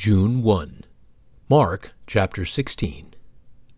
June 1. Mark chapter 16.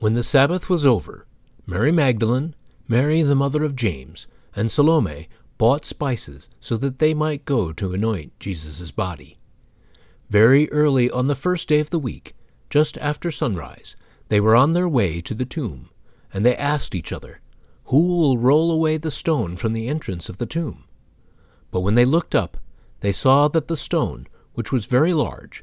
When the Sabbath was over, Mary Magdalene, Mary the mother of James, and Salome bought spices so that they might go to anoint Jesus' body. Very early on the first day of the week, just after sunrise, they were on their way to the tomb, and they asked each other, "Who will roll away the stone from the entrance of the tomb?" But when they looked up, they saw that the stone, which was very large,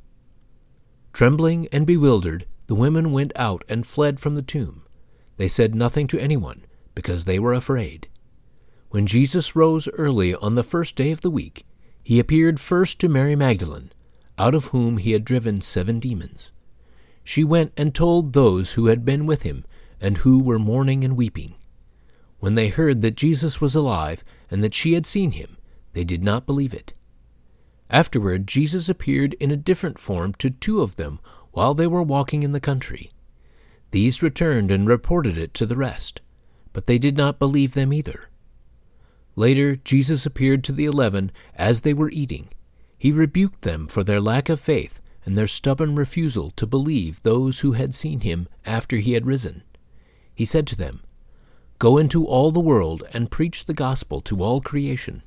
Trembling and bewildered, the women went out and fled from the tomb. They said nothing to anyone, because they were afraid. When Jesus rose early on the first day of the week, he appeared first to Mary Magdalene, out of whom he had driven 7 demons. She went and told those who had been with him and who were mourning and weeping. When they heard that Jesus was alive and that she had seen him, they did not believe it. Afterward, Jesus appeared in a different form to 2 of them while they were walking in the country. These returned and reported it to the rest, but they did not believe them either. Later, Jesus appeared to the 11 as they were eating. He rebuked them for their lack of faith and their stubborn refusal to believe those who had seen him after he had risen. He said to them, "Go into all the world and preach the gospel to all creation.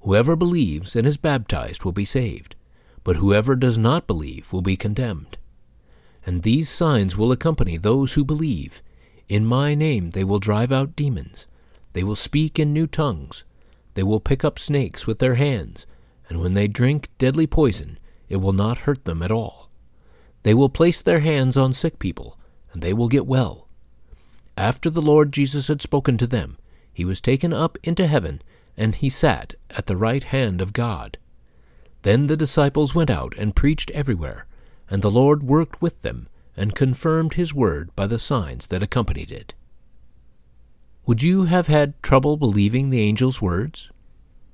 Whoever believes and is baptized will be saved, but whoever does not believe will be condemned. And these signs will accompany those who believe. In my name they will drive out demons. They will speak in new tongues. They will pick up snakes with their hands, and when they drink deadly poison, it will not hurt them at all. They will place their hands on sick people, and they will get well." After the Lord Jesus had spoken to them, he was taken up into heaven, and he sat at the right hand of God. Then the disciples went out and preached everywhere, and the Lord worked with them and confirmed his word by the signs that accompanied it. Would you have had trouble believing the angel's words?